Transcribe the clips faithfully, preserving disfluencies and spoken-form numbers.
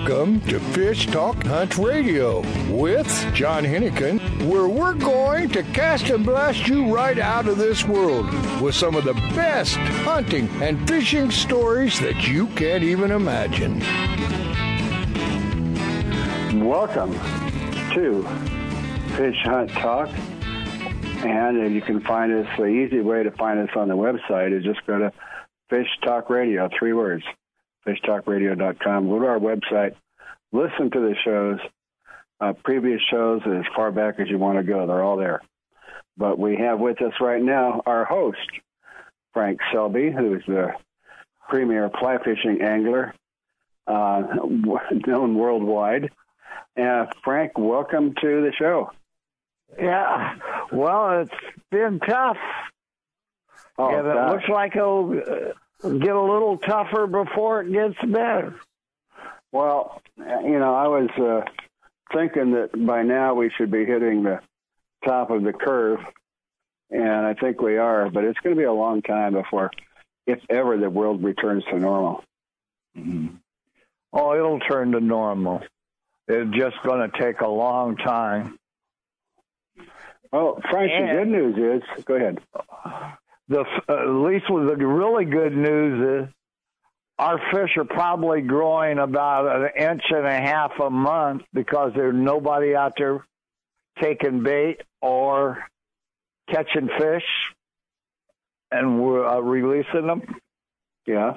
Welcome to Fish Talk Hunt Radio with John Hennigan, where we're going to cast and blast you right out of this world with some of the best hunting and fishing stories that you can't even imagine. Welcome to Fish Hunt Talk. And you can find us, the easy way to find us on the website is just go to Fish Talk Radio, three words, fish talk radio dot com. Go to our website, listen to the shows, uh, previous shows, and as far back as you want to go. They're all there. But we have with us right now our host, Frank Selby, who is the premier fly fishing angler, uh, known worldwide. Uh, Frank, welcome to the show. Yeah, well, it's been tough. Oh, and it looks like it'll get a little tougher before it gets better. Well, you know, I was uh, thinking that by now we should be hitting the top of the curve, and I think we are, but it's going to be a long time before, if ever, the world returns to normal. Mm-hmm. Oh, it'll turn to normal. It's just going to take a long time. Oh, Frank, and the good news is, go ahead. The uh, at least with the really good news is our fish are probably growing about an inch and a half a month because there's nobody out there taking bait or catching fish, and we're uh, releasing them. Yeah.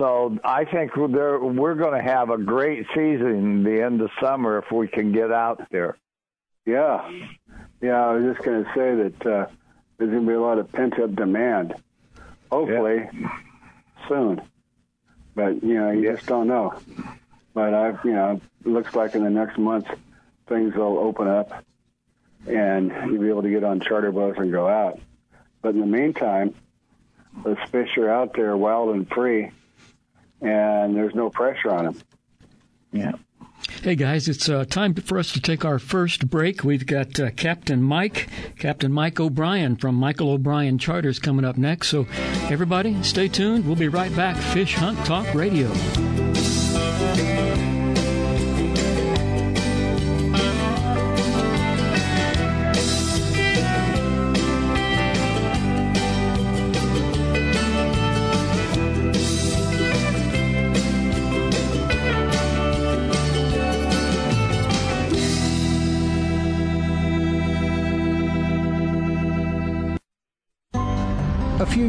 So I think we're, we're going to have a great season the end of summer if we can get out there. Yeah. Yeah, I was just going to say that uh, there's going to be a lot of pent-up demand, hopefully, yeah. soon. But, you know, you yes. just don't know. But, I've, you know, it looks like in the next month things will open up and you'll be able to get on charter boats and go out. But in the meantime, those fish are out there wild and free, and there's no pressure on them. Yeah. Hey, guys, it's uh, time for us to take our first break. We've got uh, Captain Mike, Captain Mike O'Brien from Michael O'Brien Charters coming up next. So, everybody, stay tuned. We'll be right back. Fish Hunt Talk Radio. A few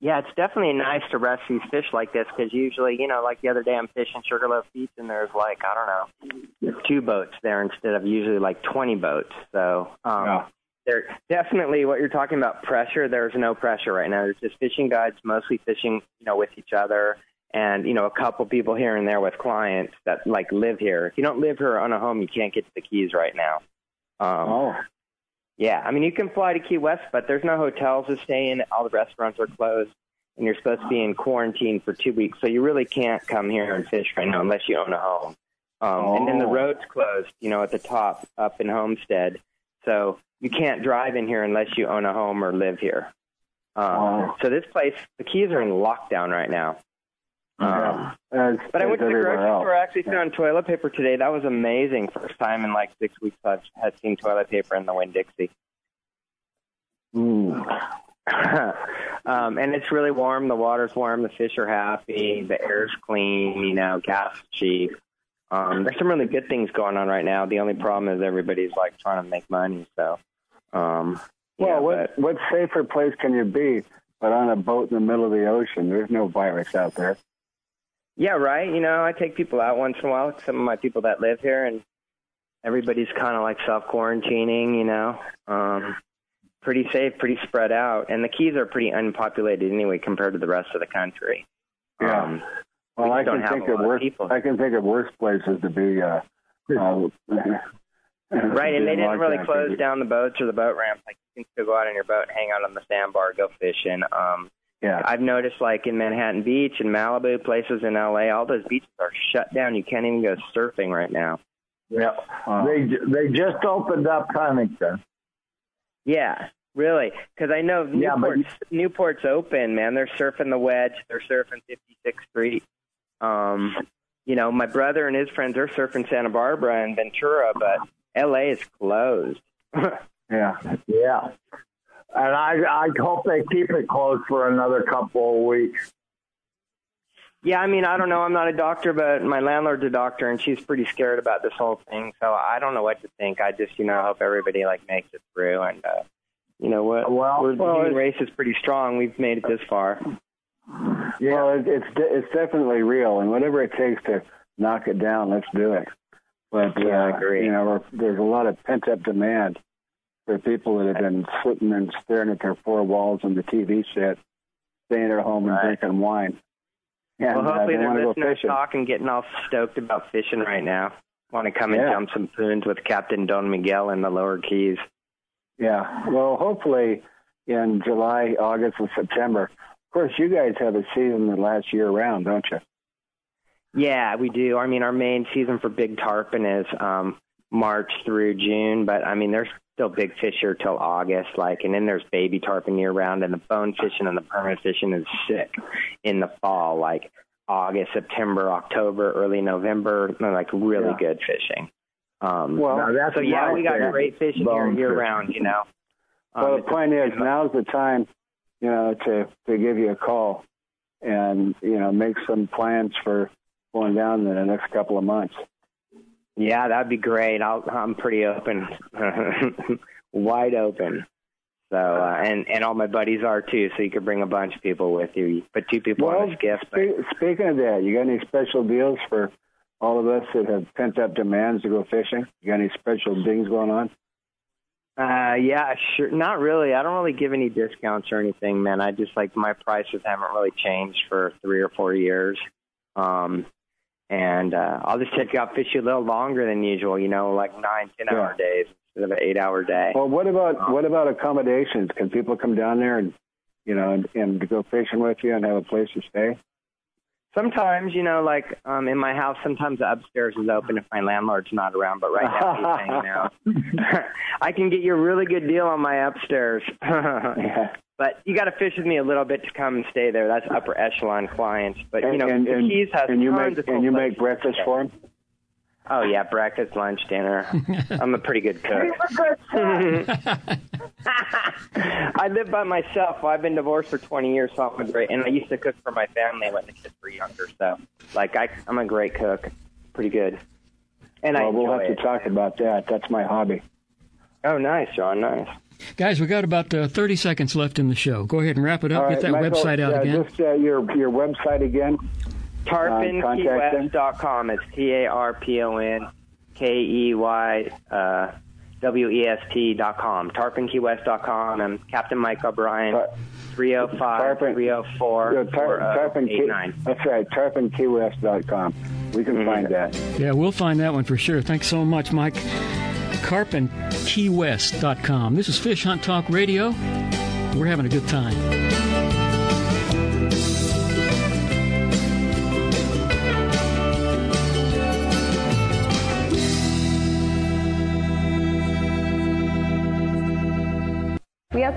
Yeah, it's definitely nice to rescue fish like this because usually, you know, like the other day I'm fishing Sugarloaf Beach and there's like, I don't know, two boats there instead of usually like twenty boats. So um, yeah. there definitely what you're talking about, pressure, there's no pressure right now. There's just fishing guides mostly fishing, you know, with each other and, you know, a couple people here and there with clients that like live here. If you don't live here on a home, you can't get to the Keys right now. Um, oh. Yeah, I mean, you can fly to Key West, but there's no hotels to stay in. All the restaurants are closed, and you're supposed to be in quarantine for two weeks. So you really can't come here and fish right now unless you own a home. Um, oh. And then the road's closed, you know, at the top up in Homestead. So you can't drive in here unless you own a home or live here. Um, oh. So this place, the Keys are in lockdown right now. Um, yeah. But I went to the grocery else. store. I actually found yeah. toilet paper today. That was amazing. First time in like six weeks I've had seen toilet paper in the Winn-Dixie. Mm. um, and it's really warm. The water's warm. The fish are happy. The air's clean. You know, gas is cheap. Um, there's some really good things going on right now. The only problem is everybody's like trying to make money. So, um, well, yeah, what, but, what safer place can you be but on a boat in the middle of the ocean? There's no virus out there. Yeah, right. You know, I take people out once in a while, some of my people that live here, and everybody's kind of like self-quarantining, you know. Um, pretty safe, pretty spread out. And the Keys are pretty unpopulated anyway compared to the rest of the country. Yeah. Um, well, we I, can think of worse, of I can think of worse places to be. Uh, uh, right, and they didn't really close down the boats or the boat ramps. Like, you can still go out on your boat, hang out on the sandbar, go fishing. Um Yeah. I've noticed, like, in Manhattan Beach and Malibu, places in L A, all those beaches are shut down. You can't even go surfing right now. Yeah. Um, they they just opened up Huntington. Yeah, really. Because I know yeah, Newport's, you... Newport's open, man. They're surfing the Wedge. They're surfing fifty-sixth Street. Um, you know, my brother and his friends, they're surfing Santa Barbara and Ventura, but L A is closed. yeah. Yeah. And I, I hope they keep it closed for another couple of weeks. Yeah, I mean, I don't know. I'm not a doctor, but my landlord's a doctor, and she's pretty scared about this whole thing. So I don't know what to think. I just, you know, hope everybody, like, makes it through. And, uh, you know, what? Well, we're, well, the human race is pretty strong. We've made it this far. Yeah, well, it, it's, it's definitely real. And whatever it takes to knock it down, let's do it. But, yeah, uh, I agree. You know, there's a lot of pent-up demand for people that have been sitting and staring at their four walls and the T V set, staying at home and right. drinking wine. And, well, hopefully uh, they they're listening to talk and getting all stoked about fishing right now. Want to come yeah. and jump some poons with Captain Don Miguel in the Lower Keys. Yeah. Well, hopefully in July, August, and September. Of course, you guys have a season that lasts year-round, don't you? Yeah, we do. I mean, our main season for big tarpon is um, March through June, but, I mean, there's still big fish here till August, like, and then there's baby tarpon year round, and the bone fishing and the permit fishing is sick in the fall, like August, September, October, early November, like really yeah. good fishing. Um, well, no, that's so yeah, we got great fishing here year round, you know. Um, well, the point is, now's the time, you know, to, to give you a call and, you know, make some plans for going down in the next couple of months. Yeah, that'd be great. I'll, I'm pretty open, wide open. So, uh, and and all my buddies are too. So you could bring a bunch of people with you. You put two people well, on this gift. Spe- speaking of that, you got any special deals for all of us that have pent up demands to go fishing? You got any special things going on? Uh, yeah, sure. Not really. I don't really give any discounts or anything, man. I just like my prices haven't really changed for three or four years. Um. And uh, I'll just take you out fishing a little longer than usual, you know, like nine, ten-hour yeah. days instead of an eight-hour day. Well, what about um, what about accommodations? Can people come down there and, you know, and, and go fishing with you and have a place to stay? Sometimes, you know, like um, in my house, sometimes the upstairs is open if my landlord's not around. But right now, he's hanging out. I can get you a really good deal on my upstairs. yeah. But you got to fish with me a little bit to come and stay there. That's upper echelon clients. But, you know, and, and, the Keys has and tons you make, of And you places. make breakfast for them? Oh, yeah, breakfast, lunch, dinner. I'm a pretty good cook. I live by myself. I've been divorced for twenty years, so I'm a great, and I used to cook for my family when the kids were younger, so, like, I, I'm a great cook. Pretty good. And well, I we'll have it. to talk about that. That's my hobby. Oh, nice, John, nice. Guys, we got about uh, thirty seconds left in the show. Go ahead and wrap it up. All Get right, that Michael, website out uh, again. Just uh, your, your website again. Tarpon Key West dot com. It's T A R P O N K E Y W E S T dot com. Tarpon Key West dot com. I'm Captain Mike O'Brien, three oh five, three oh four, four oh eight nine. That's right, Tarpon Key West dot com. We can mm-hmm. find that. Yeah, we'll find that one for sure. Thanks so much, Mike. Tarpon Key West dot com. This is Fish Hunt Talk Radio. We're having a good time. We have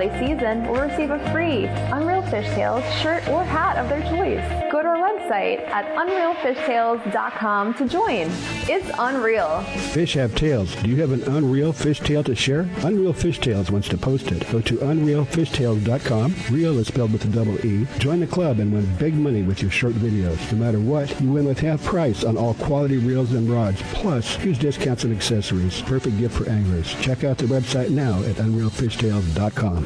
season will receive a free Unreal Fish Tales shirt or hat of their choice. Go to our website at unreal fish tales dot com to join. It's unreal. Fish have tails. Do you have an unreal fish tale to share? Unreal Fish Tales wants to post it. Go to unreal fish tales dot com. Real is spelled with a double E. Join the club and win big money with your short videos. No matter what, you win with half price on all quality reels and rods. Plus, huge discounts and accessories. Perfect gift for anglers. Check out the website now at unreal fish tales dot com.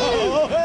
Oh, hey.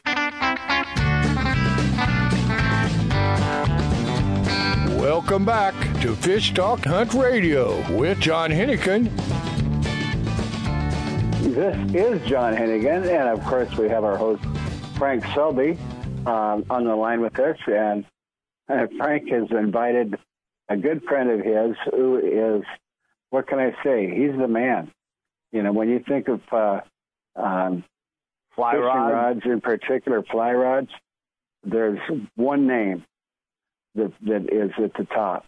Welcome back to Fish Talk Hunt Radio with John Hennigan. This is John Hennigan, and of course we have our host, Frank Selby, um, on the line with us. And uh, Frank has invited a good friend of his who is, what can I say, he's the man. You know, when you think of uh, um, fly fishing rod. rods, in particular fly rods, there's one name That, that is at the top.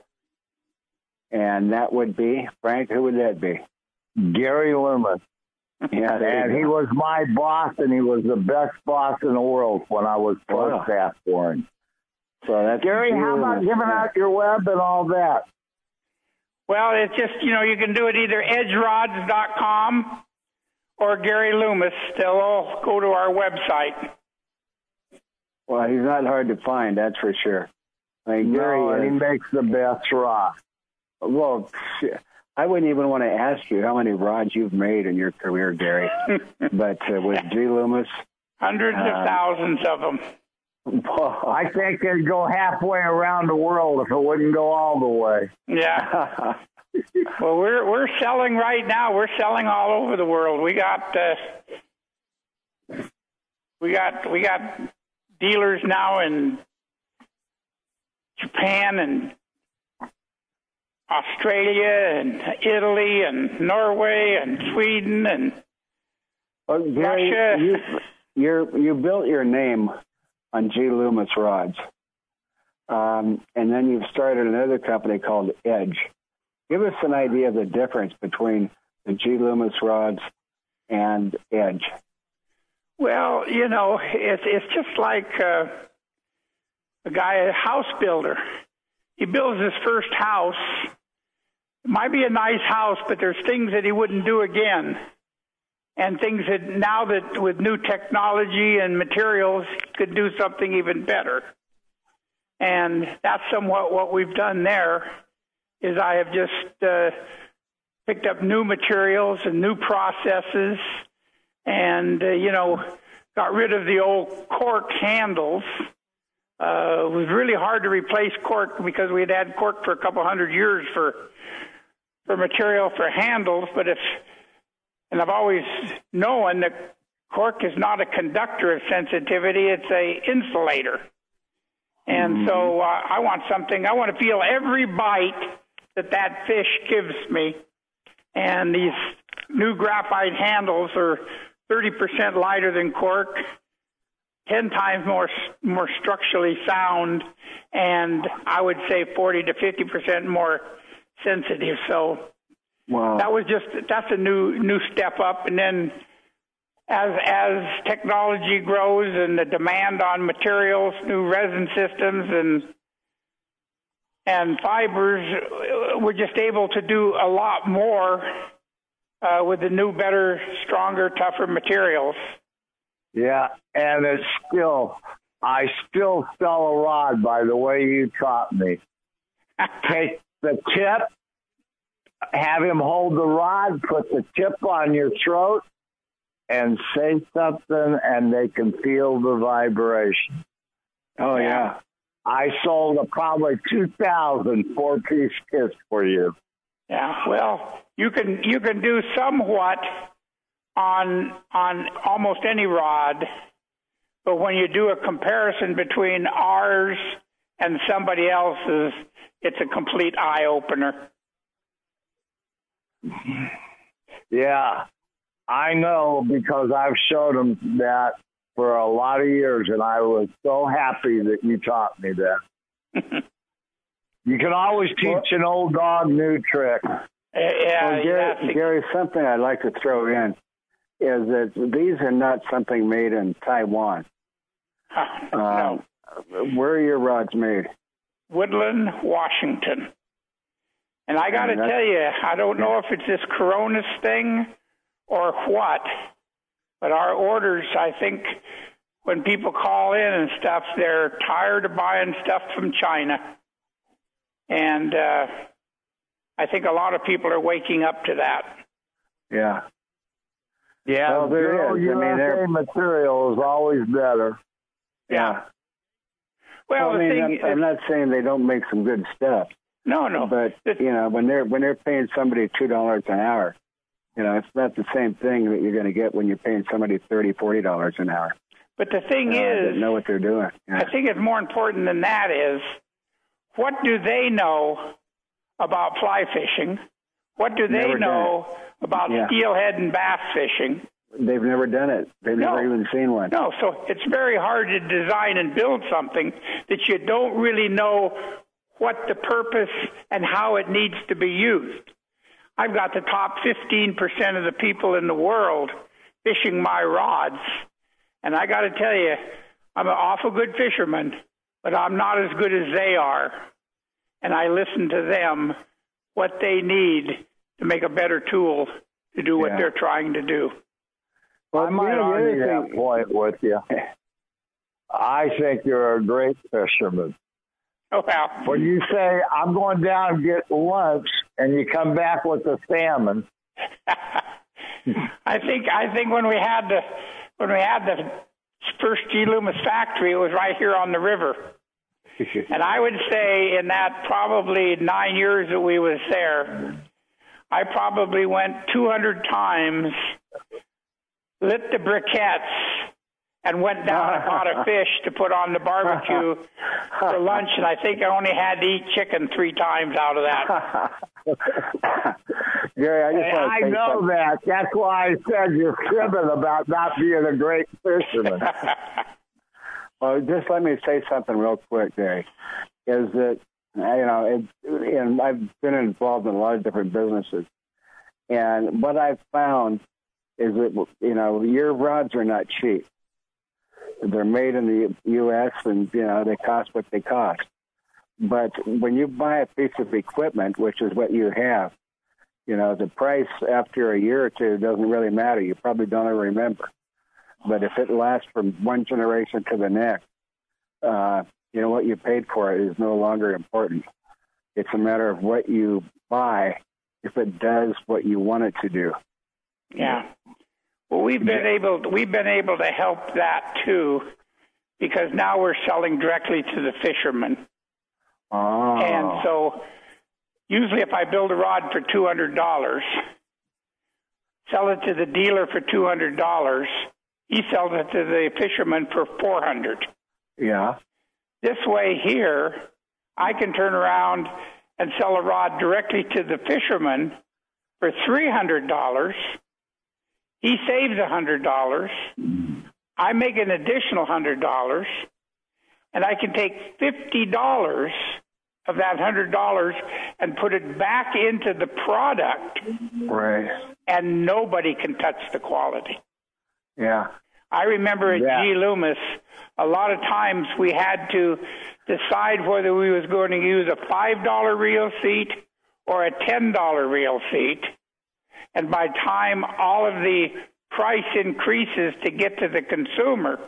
And that would be, Frank, who would that be? Gary Loomis. Yeah, and he was my boss, and he was the best boss in the world when I was first oh. staff for him. So that's Gary, Gary how about giving out your web and all that? Well, it's just, you know, you can do it either edge rods dot com or Gary Loomis, they'll all go to our website. Well, he's not hard to find, that's for sure. Like no, Gary, and he makes the best rod. Well, I wouldn't even want to ask you how many rods you've made in your career, Gary. But uh, with G. Loomis, hundreds um, of thousands of them. I think it'd go halfway around the world if it wouldn't go all the way. Yeah. Well, we're we're selling right now. We're selling all over the world. We got uh, we got we got dealers now in Japan and Australia and Italy and Norway and Sweden and oh, Gary, Russia. You you're, you built your name on G. Loomis rods. Um, and then you've started another company called Edge. Give us an idea of the difference between the G. Loomis rods and Edge. Well, you know, it's, it's just like uh, a guy, a house builder. He builds his first house. It might be a nice house, but there's things that he wouldn't do again. And things that now that with new technology and materials could do something even better. And that's somewhat what we've done there is I have just uh, picked up new materials and new processes and, uh, you know, got rid of the old cork handles. Uh, it was really hard to replace cork because we had had cork for a couple hundred years for for material for handles, but if And I've always known that cork is not a conductor of sensitivity, it's a insulator. And mm-hmm. so uh, I want something, I want to feel every bite that that fish gives me. And these new graphite handles are thirty percent lighter than cork, ten times more more structurally sound, and I would say forty to fifty percent more sensitive. So wow. That was just, that's a new new step up. And then as as technology grows and the demand on materials, new resin systems and and fibers, we're just able to do a lot more uh, with the new, better, stronger, tougher materials. Yeah, and it's still, I still sell a rod by the way you taught me. Take the tip. Have him hold the rod, put the tip on your throat, and say something, and they can feel the vibration. Oh, yeah. I sold a probably two thousand four-piece kits for you. Yeah, well, you can you can do somewhat on on almost any rod, but when you do a comparison between ours and somebody else's, it's a complete eye-opener. Yeah, I know because I've showed them that for a lot of years, and I was so happy that you taught me that. You can always teach an old dog new trick. Yeah, well, Gary, yeah. Gary, something I'd like to throw in is that these are not something made in Taiwan. Huh, no. Um, where are your rods made? Woodland, Washington. And I got to tell you, I don't know if it's this Coronas thing or what, but our orders, I think, when people call in and stuff, they're tired of buying stuff from China. And uh, I think a lot of people are waking up to that. Yeah. Yeah, well, there is. I mean, their material is always better. Yeah. Well, I mean, I'm not saying they don't make some good stuff. No, no. But, you know, when they're when they're paying somebody two dollars an hour, you know, it's not the same thing that you're going to get when you're paying somebody thirty dollars, forty dollars an hour. But the thing you know, is... They know what they're doing. Yeah. I think it's more important than that is, what do they know about fly fishing? What do they never know about yeah. steelhead and bass fishing? They've never done it. They've no. never even seen one. No, so it's very hard to design and build something that you don't really know what the purpose and how it needs to be used. I've got the top fifteen percent of the people in the world fishing my rods, and I got to tell you, I'm an awful good fisherman, but I'm not as good as they are, and I listen to them, what they need to make a better tool to do what yeah. they're trying to do. Well, I might argue that point with you. I think you're a great fisherman. Oh, wow. When you say, I'm going down and get lunch, and you come back with the salmon. I think I think when we had the when we had the first G. Loomis factory, it was right here on the river. And I would say in that probably nine years that we was there, I probably went two hundred times, lit the briquettes, and went down and caught a fish to put on the barbecue for lunch. And I think I only had to eat chicken three times out of that. Gary, I just want to I know something. that. That's why I said you're cribbing about not being a great fisherman. Well, just let me say something real quick, Gary. Is that, you know, it, and I've been involved in a lot of different businesses. And what I've found is that, you know, your rods are not cheap. They're made in the U S and, you know, they cost what they cost. But when you buy a piece of equipment, which is what you have, you know, the price after a year or two doesn't really matter. You probably don't even remember. But if it lasts from one generation to the next, uh, you know, what you paid for it is no longer important. It's a matter of what you buy if it does what you want it to do. Yeah. Well, we've been able we've been able to help that too, because now we're selling directly to the fishermen. Oh. And so, usually, if I build a rod for two hundred dollars, sell it to the dealer for two hundred dollars, he sells it to the fisherman for four hundred. Yeah. This way here, I can turn around and sell a rod directly to the fisherman for three hundred dollars. He saves one hundred dollars. I make an additional one hundred dollars, and I can take fifty dollars of that one hundred dollars and put it back into the product. Right. And nobody can touch the quality. Yeah. I remember at yeah. G. Loomis, a lot of times we had to decide whether we was going to use a five dollar reel seat or a ten dollar reel seat. And by time all of the price increases to get to the consumer,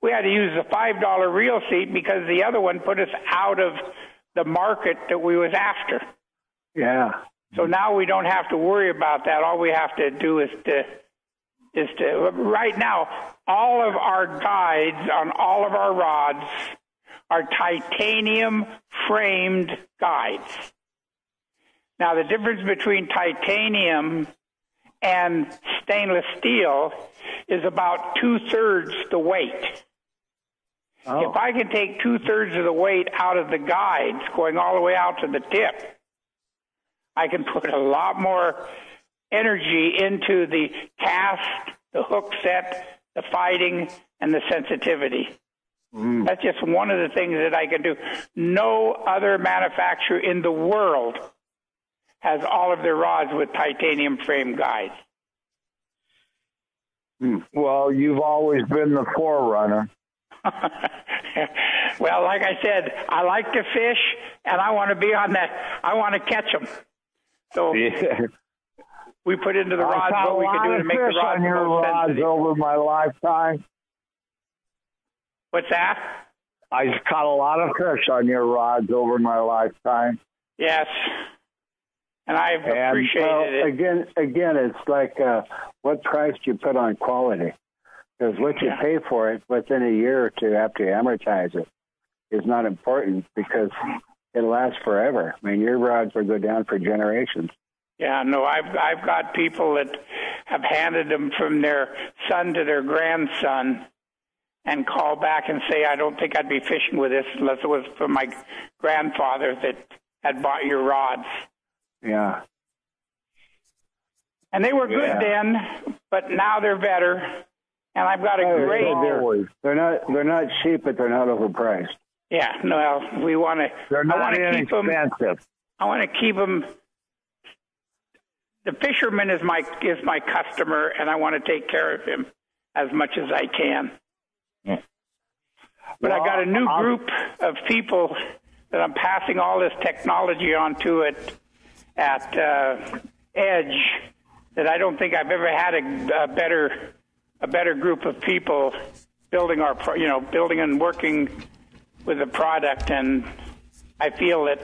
we had to use the five dollar reel seat because the other one put us out of the market that we was after. Yeah. So now we don't have to worry about that. All we have to do is to is to right now all of our guides on all of our rods are titanium framed guides. Now, the difference between titanium and stainless steel is about two-thirds the weight. Oh. If I can take two-thirds of the weight out of the guides going all the way out to the tip, I can put a lot more energy into the cast, the hook set, the fighting, and the sensitivity. Mm. That's just one of the things that I can do. No other manufacturer in the world has all of their rods with titanium frame guides. Well, you've always been the forerunner. Well, like I said, I like to fish, and I want to be on that. I want to catch them. So yeah. we put into the rods what we can do to make the rods on your rods over my lifetime. What's that? I just caught a lot of fish on your rods over my lifetime. Yes. And I've appreciated and, well, it. Again, again, it's like uh, what price do you put on quality? Because what yeah. you pay for it within a year or two after you amortize it is not important because it lasts forever. I mean, your rods will go down for generations. Yeah, no, I've I've got people that have handed them from their son to their grandson and call back and say, I don't think I'd be fishing with this unless it was from my grandfather that had bought your rods. Yeah. And they were good yeah. then, but now they're better. And I've got a oh, great... They're, they're, not, they're not cheap, but they're not overpriced. Yeah, no, we want to... They're not inexpensive. I want to keep them... The fisherman is my, is my customer, and I want to take care of him as much as I can. Yeah. But well, I got a new I'll, group of people that I'm passing all this technology on to it. At uh, Edge, that I don't think I've ever had a, a better a better group of people building our, you know, building and working with the product, and I feel that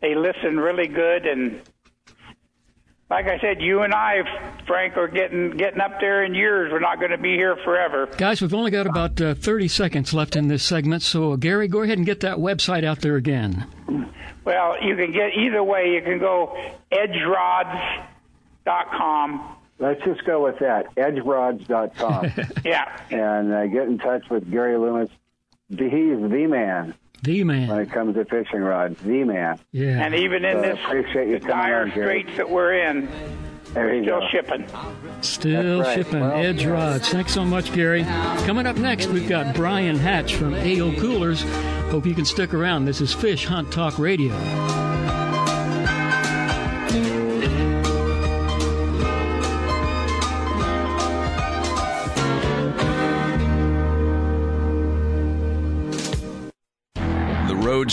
they listen really good. And like I said, you and I, Frank, are getting getting up there in years. We're not going to be here forever. Guys, we've only got about uh, thirty seconds left in this segment, so uh, Gary, go ahead and get that website out there again. Well, you can get either way. You can go edge rods dot com. Let's just go with that, edge rods dot com. Yeah. And uh, get in touch with Gary Loomis. He's the man. The man. When it comes to fishing rods, the man. Yeah. And even in so this appreciate you dire straits here that we're in, we're still go. shipping. Still right. shipping. Well, Edge yes. rods. Thanks so much, Gary. Coming up next, we've got Brian Hatch from A O Coolers. Hope you can stick around. This is Fish Hunt Talk Radio. The road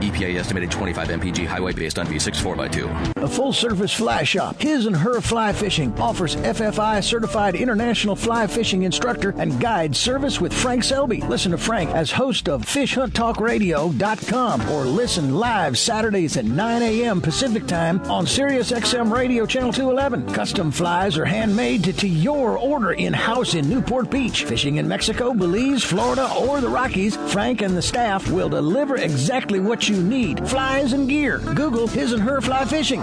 E P A estimated twenty-five M P G highway based on V six four by two. A full-service fly shop, His and Her Fly Fishing, offers F F I certified international fly fishing instructor and guide service with Frank Selby. Listen to Frank as host of fish hunt talk radio dot com or listen live Saturdays at nine a.m. Pacific Time on Sirius X M Radio Channel two eleven. Custom flies are handmade to, to your order in-house in Newport Beach. Fishing in Mexico, Belize, Florida, or the Rockies, Frank and the staff will deliver exactly what you You need flies and gear. Google His and Her Fly Fishing.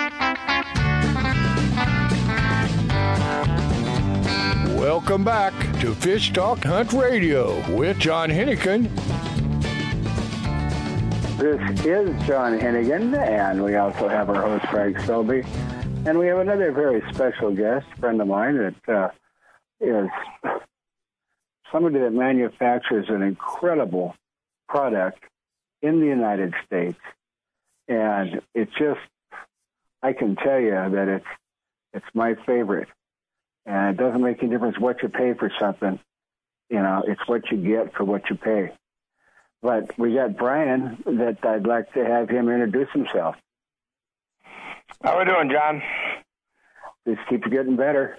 Welcome back to Fish Talk Hunt Radio with John Hennigan. This is John Hennigan, and we also have our host, Frank Selby. And we have another very special guest, friend of mine, that uh, is somebody that manufactures an incredible product in the United States. And it's just, I can tell you that it's it's my favorite. And it doesn't make any difference what you pay for something. You know, it's what you get for what you pay. But we got Brian that I'd like to have him introduce himself. How we doing, John? This keeps getting better.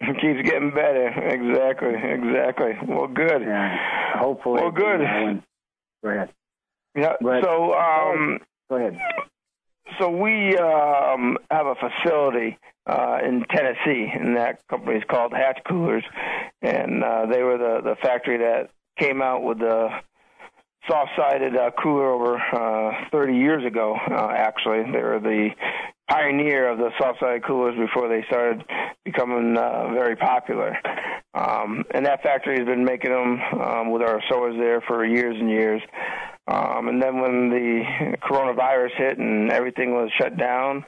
It keeps getting better. Exactly, exactly. Well, good. Yeah, hopefully. Well, good. You know, Go ahead. Yeah. Go ahead. So, um, go ahead. So we um, have a facility uh, in Tennessee, and that company is called Hatch Coolers, and uh, they were the, the factory that came out with the soft-sided uh, cooler over uh, thirty years ago, uh, actually. They were the pioneer of the soft-sided coolers before they started becoming uh, very popular. Um, and that factory has been making them um, with our sewers there for years and years. Um, and then when the coronavirus hit and everything was shut down,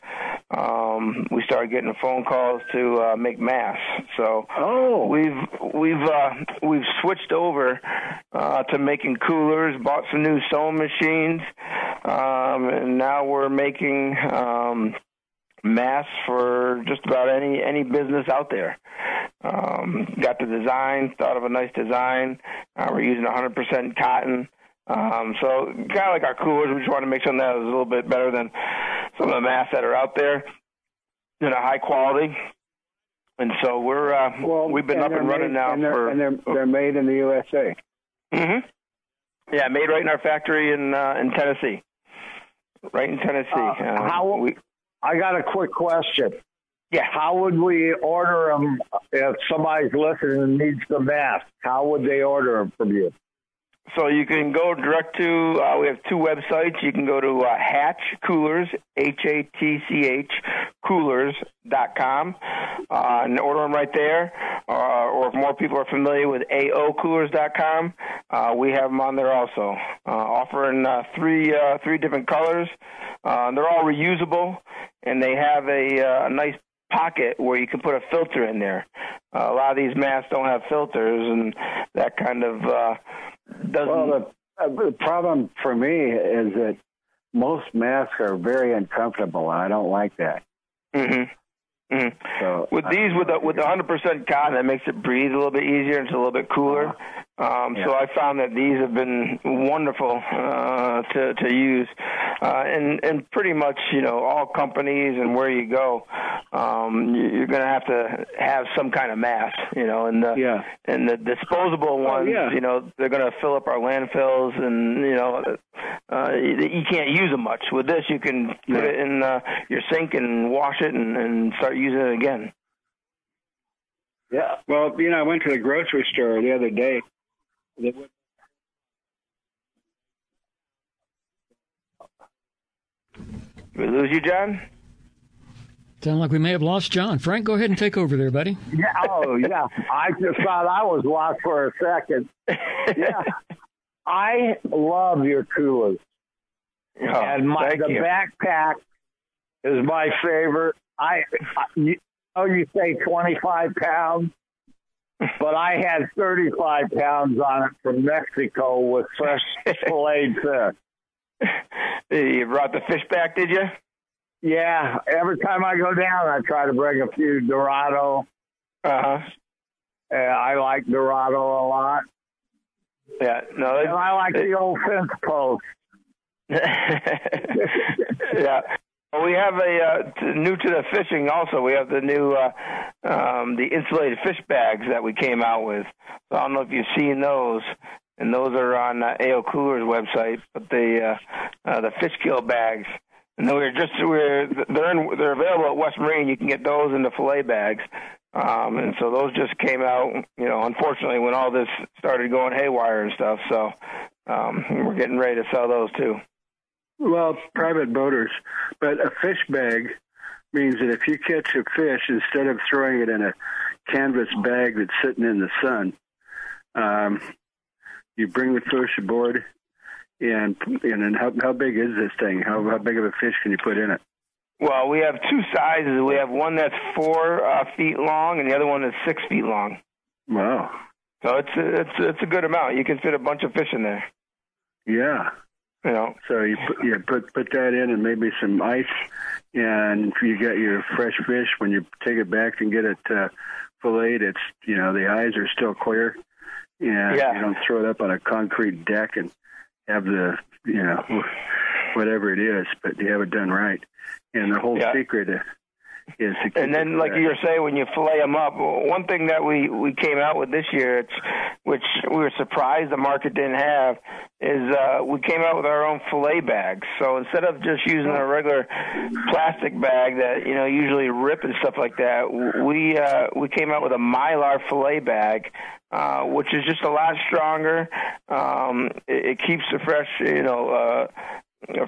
um, we started getting phone calls to uh, make masks. So oh. we've we've uh, we've switched over uh, to making coolers, bought some new sewing machines, um, and now we're making um, masks for just about any any business out there. Um, got the design, thought of a nice design. Uh, we're using one hundred percent cotton. Um, so kind of like our coolers, we just want to make something that is a little bit better than some of the masks that are out there in a high quality. And so we're uh, well, we've been up and running made, now and for and they're they're made in the U S A. Mm-hmm. Yeah, made right in our factory in uh, in Tennessee. Right in Tennessee. Uh, uh, how we, I got a quick question. Yeah. How would we order them if somebody's listening and needs the mask? How would they order them from you? So you can go direct to, uh, we have two websites. You can go to uh, Hatch Coolers, H A T C H, coolers dot com, uh, and order them right there. Uh, or if more people are familiar with A O Coolers dot com, uh, we have them on there also. Uh, offering uh, three uh, three different colors. Uh, they're all reusable, and they have a, uh, a nice pocket where you can put a filter in there. Uh, a lot of these masks don't have filters, and that kind of uh, doesn't... Well, the, uh, the problem for me is that most masks are very uncomfortable, and I don't like that. Mm-hmm. Mm-hmm. So with these, with the, with the one hundred percent cotton, that makes it breathe a little bit easier, and it's a little bit cooler. Uh-huh. Um, yeah. So I found that these have been wonderful uh, to, to use. Uh, and, and pretty much, you know, all companies and where you go, um, you're going to have to have some kind of mask, you know, and the, yeah. and the disposable ones, oh, yeah. you know, they're going to fill up our landfills and, you know, uh, you, you can't use them much. With this, you can put yeah. it in uh, your sink and wash it and, and start using it again. Yeah. Well, you know, I went to the grocery store the other day. They would- Did we lose you, John? Sound like we may have lost John. Frank, go ahead and take over there, buddy. Yeah, oh, yeah. I just thought I was lost for a second. Yeah. I love your coolers. Oh, and my the you. backpack is my favorite. I, I you, oh, you say twenty-five pounds, but I had thirty-five pounds on it from Mexico with fresh filleted fish. You brought the fish back, did you? Yeah. Every time I go down, I try to bring a few Dorado. Uh-huh. Uh, I like Dorado a lot. Yeah. No. And I like the old fence post. Yeah. Well, we have a uh, new to the fishing also. We have the new uh, um, the insulated fish bags that we came out with. So I don't know if you've seen those. And those are on uh, A O Coolers website, but the uh, uh, the fish kill bags, and we're just we're they're in, they're available at West Marine. You can get those in the fillet bags, um, and so those just came out. You know, unfortunately, when all this started going haywire and stuff, so um, we're getting ready to sell those too. Well, private boaters, but a fish bag means that if you catch a fish, instead of throwing it in a canvas bag that's sitting in the sun. Um, You bring the fish aboard, and and how how big is this thing? How how big of a fish can you put in it? Well, we have two sizes. We have one that's four uh, feet long, and the other one is six feet long. Wow! So it's a, it's it's a good amount. You can fit a bunch of fish in there. Yeah. You know. So you put, you put put that in, and maybe some ice, and you get your fresh fish. When you take it back and get it uh, filleted, it's you know the eyes are still clear. Yeah, yeah, you don't throw it up on a concrete deck and have the, you know, whatever it is, but you have it done right. And the whole yeah. secret is to keep. And then, like you were saying, when you fillet them up, one thing that we, we came out with this year, it's, which we were surprised the market didn't have, is uh, we came out with our own fillet bags. So instead of just using a regular plastic bag that, you know, usually rip and stuff like that, we uh, we came out with a Mylar fillet bag, uh, which is just a lot stronger. Um, it, it keeps the fresh, you know. Uh,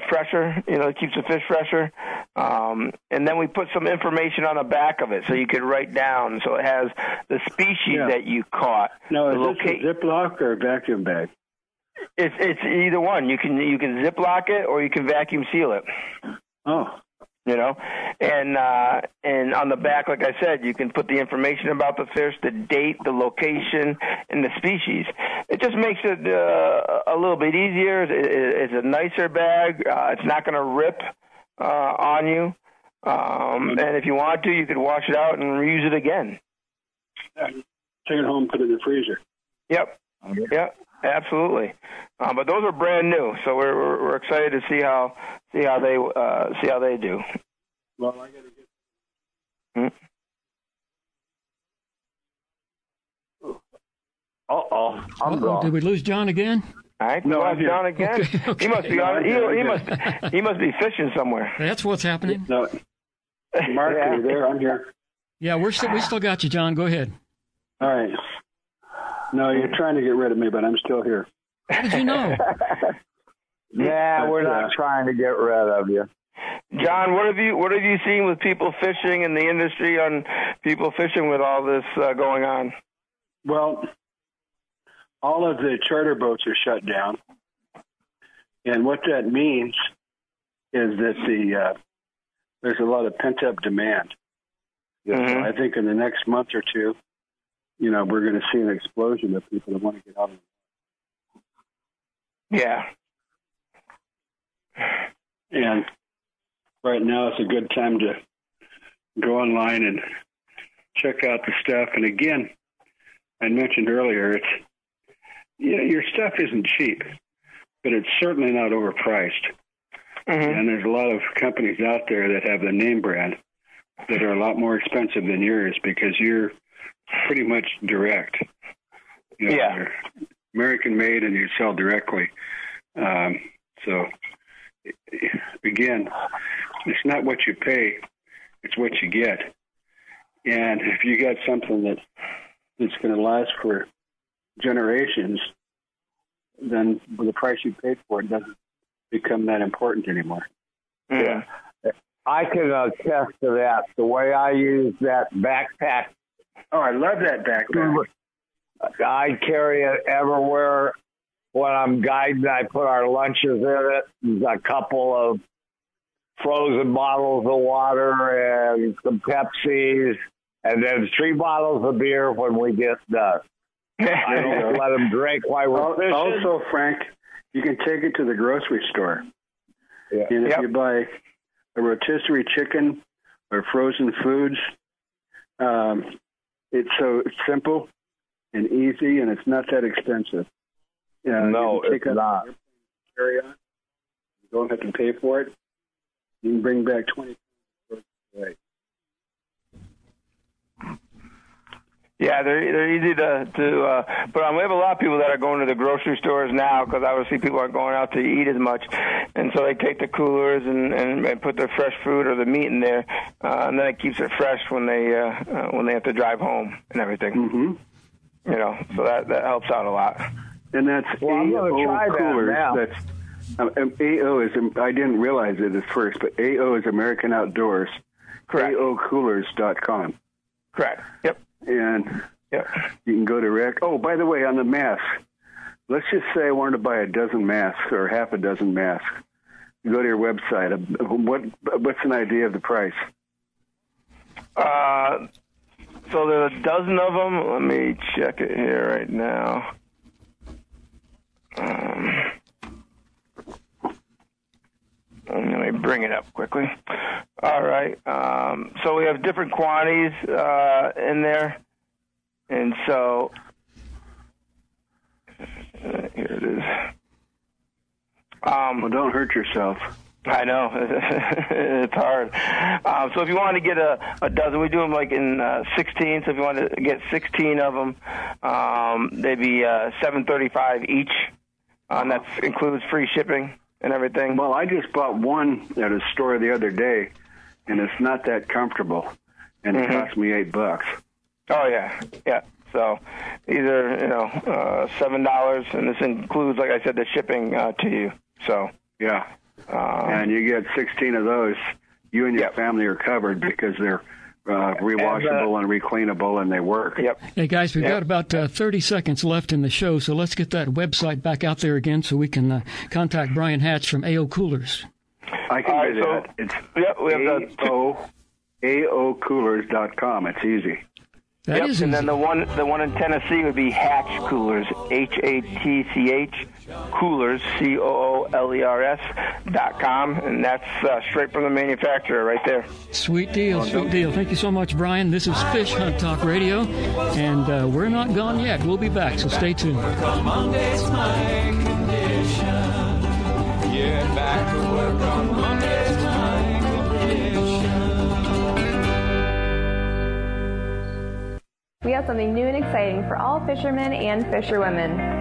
fresher, you know, it keeps the fish fresher. Um, and then we put some information on the back of it so you could write down. So it has the species yeah. that you caught. Now, is this a Ziploc or a vacuum bag? It's it's either one. You can you can Ziploc it or you can vacuum seal it. Oh. You know, and uh, and on the back, like I said, you can put the information about the fish, the date, the location, and the species. It just makes it uh, a little bit easier. It, it's a nicer bag. Uh, it's not going to rip uh, on you. Um, and if you want to, you could wash it out and reuse it again. Yeah. Take it home, put it in the freezer. Yep. Okay. Yep. Absolutely, um, but those are brand new, so we're we're, we're excited to see how see how they uh, see how they do. Well, I gotta get. Hmm? Uh oh, I'm Uh-oh. gone. Did we lose John again? All right, no, I'm John again. Okay. Okay. He must be on. He, he must he must be fishing somewhere. That's what's happening. No, Mark, yeah. You're there. I'm here. Yeah, we're still, we still got you, John. Go ahead. All right. No, you're trying to get rid of me, but I'm still here. How did you know? Yeah, we're not trying to get rid of you. John, what have you what have you seen with people fishing in the industry on people fishing with all this uh, going on? Well, all of the charter boats are shut down. And what that means is that the uh, there's a lot of pent-up demand. Mm-hmm. So I think in the next month or two, you know, we're going to see an explosion of people that want to get out of it. Yeah. And right now it's a good time to go online and check out the stuff. And again, I mentioned earlier, it's you know, your stuff isn't cheap, but it's certainly not overpriced. Mm-hmm. And there's a lot of companies out there that have the name brand that are a lot more expensive than yours because you're pretty much direct. You know, yeah. You're American made and you sell directly. Um, so, again, it's not what you pay, it's what you get. And if you got something that that's going to last for generations, then the price you paid for it doesn't become that important anymore. Yeah. I can attest to that. The way I use that backpack. Oh, I love that backpack. I carry it everywhere. When I'm guiding, I put our lunches in it. There's a couple of frozen bottles of water and some Pepsis, and then three bottles of beer when we get done. I don't let them drink while we're fishing. Also, Frank, you can take it to the grocery store. Yeah. And if yep. you buy a rotisserie chicken or frozen foods, um, it's so simple and easy, and it's not that expensive. You know, no, you it's not. Carry on. You don't have to pay for it. You can bring back twenty. Right. Yeah, they're they're easy to to. Uh, but um, we have a lot of people that are going to the grocery stores now because obviously people aren't going out to eat as much, and so they take the coolers and, and, and put their fresh food or the meat in there, uh, and then it keeps it fresh when they uh, uh, when they have to drive home and everything. Mm-hmm. You know, so that that helps out a lot. And that's well, A O Coolers. That that's um, A O is I didn't realize it at first, but A O is American Outdoors. Correct. A O Coolers dot com. Correct. Yep. And yep. you can go to Rec. Oh, by the way, on the masks, let's just say I wanted to buy a dozen masks or half a dozen masks. You go to your website. What What's an idea of the price? Uh, so there's a dozen of them. Let me check it here right now. Um, let me bring it up quickly. All right. Um, so we have different quantities uh, in there. And so uh, here it is. Um, well, don't hurt yourself. I know. It's hard. Um, so if you want to get a, a dozen, we do them like in uh, sixteen. So if you want to get sixteen of them, um, they'd be uh, seven thirty-five each. Um, that includes free shipping and everything. Well, I just bought one at a store the other day, and it's not that comfortable, and it mm-hmm. cost me eight bucks. Oh, yeah, yeah. So either, you know, uh, seven dollars, and this includes, like I said, the shipping uh, to you. So yeah. Um, and you get sixteen of those. You and your yep. family are covered because they're uh, rewashable and, uh, and recleanable, and they work. Yep. Hey, guys, we've yep. got about uh, thirty seconds left in the show, so let's get that website back out there again so we can uh, contact Brian Hatch from A O Coolers. I can uh, do so, that. It's yep, we have A O, A O Coolers dot com. It's easy. That yep. is and easy. Then the one the one in Tennessee would be Hatch Coolers, H A T C H, Coolers, C O O L E R S dot com, and that's uh, straight from the manufacturer right there. Sweet deal, sweet deal. Thank you so much, Brian. This is Fish Hunt Talk Radio, and uh, we're not gone yet. We'll be back, so stay tuned. Back to work on Monday's my condition. Yeah, back to work on Monday's my condition. We have something new and exciting for all fishermen and fisherwomen,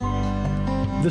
The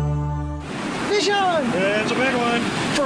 Fish on! That's a big one. For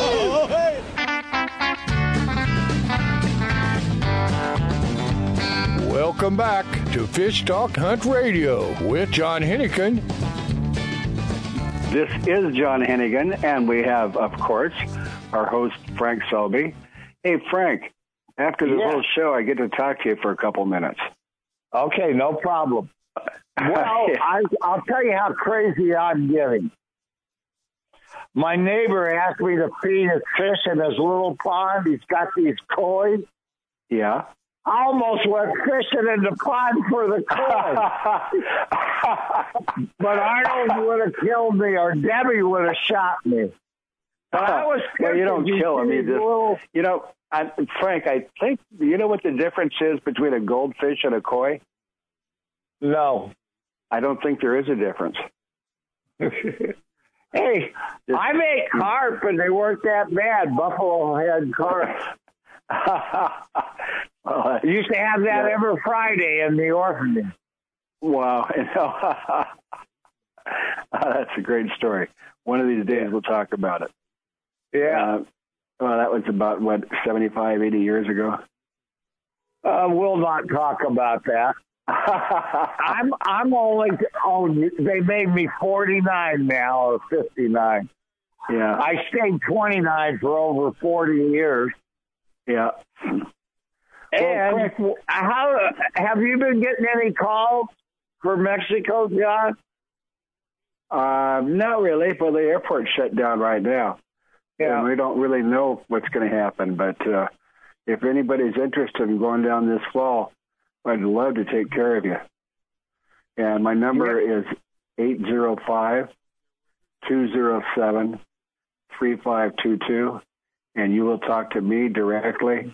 hey. Welcome back to Fish Talk Hunt Radio with John Hennigan. This is John Hennigan, and we have, of course, our host, Frank Selby. Hey, Frank, after the yeah. whole show, I get to talk to you for a couple minutes. Okay, no problem. Well, yeah. I, I'll tell you how crazy I'm getting. My neighbor asked me to feed his fish in his little pond. He's got these koi. Yeah. I almost went fishing in the pond for the corn. But Arnold would have killed me, or Debbie would have shot me. But I was well, you don't kill him. You, just, little... you know, I, Frank, I think, you know what the difference is between a goldfish and a koi? No. I don't think there is a difference. Hey, just, I made carp, and they weren't that bad, buffalo head carp. uh, used to have that yeah. every Friday in the orphanage. Wow. You know, oh, that's a great story. One of these days yeah. we'll talk about it. Yeah. Uh, well, that was about, what, seventy-five, eighty years ago? Uh, we'll not talk about that. I'm I'm only, oh, they made me forty-nine now, or fifty-nine. Yeah. I stayed twenty-nine for over forty years. Yeah. And well, how have you been getting any calls for Mexico, John? Uh, not really, but the airport's shut down right now. Yeah. And we don't really know what's going to happen, but uh, if anybody's interested in going down this fall, I'd love to take care of you. And my number yeah. is eight zero five, two zero seven, three five two two. And you will talk to me directly.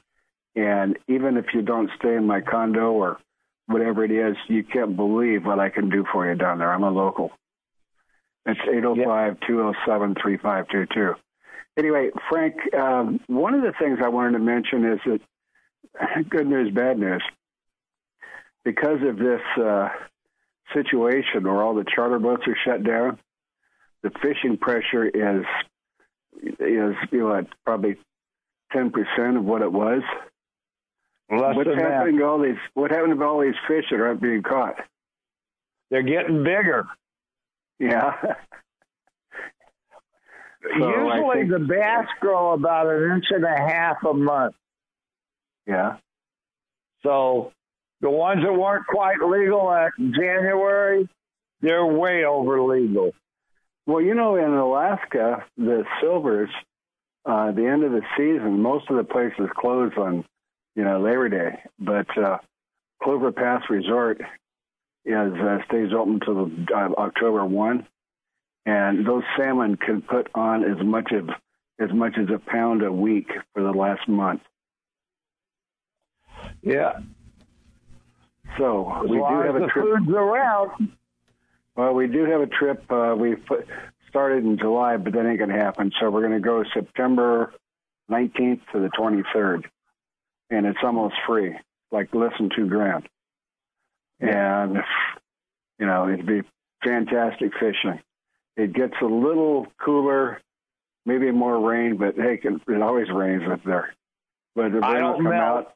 And even if you don't stay in my condo or whatever it is, you can't believe what I can do for you down there. I'm a local. It's eight zero five, two zero seven, three five two two. Anyway, Frank, um, one of the things I wanted to mention is that good news, bad news. Because of this uh, situation where all the charter boats are shut down, the fishing pressure is is you know probably ten percent of what it was. Less what's than happening that. To all these what happened to all these fish that aren't being caught? They're getting bigger. Yeah. So usually think, the bass grow about an inch and a half a month. Yeah. So the ones that weren't quite legal at January, they're way over legal. Well, you know, in Alaska, the silvers, uh, the end of the season, most of the places close on, you know, Labor Day. But uh, Clover Pass Resort is uh, stays open until uh, October first, and those salmon can put on as much of as much as a pound a week for the last month. Yeah. So as we do have a trip. Food's around. Well, we do have a trip. Uh, we started in July, but that ain't going to happen. So we're going to go September nineteenth to the twenty-third, and it's almost free, like less than two grand. Yeah. And you know, it'd be fantastic fishing. It gets a little cooler, maybe more rain, but hey, it always rains up there. But the rain I don't will come melt. Out.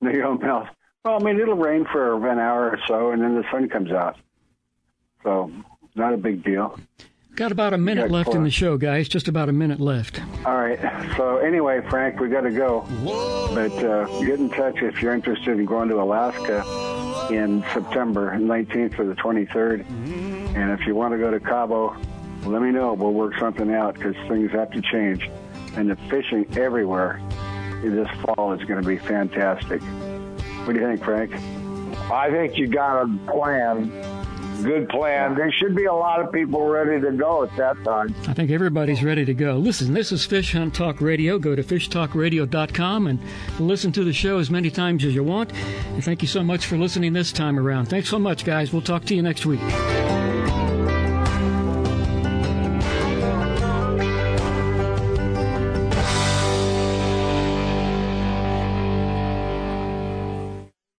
No, you don't melt. Well, I mean, it'll rain for an hour or so, and then the sun comes out. So, not a big deal. Got about a minute left in the show, guys. Just about a minute left. All right. So, anyway, Frank, we got to go. Whoa. But uh, get in touch if you're interested in going to Alaska in September nineteenth to the twenty-third. And if you want to go to Cabo, let me know. We'll work something out because things have to change. And the fishing everywhere this fall is going to be fantastic. What do you think, Frank? I think you got a plan. Good plan. There should be a lot of people ready to go at that time. I think everybody's ready to go. Listen, this is Fish Hunt Talk Radio. Go to fish talk radio dot com and listen to the show as many times as you want. And thank you so much for listening this time around. Thanks so much, guys. We'll talk to you next week.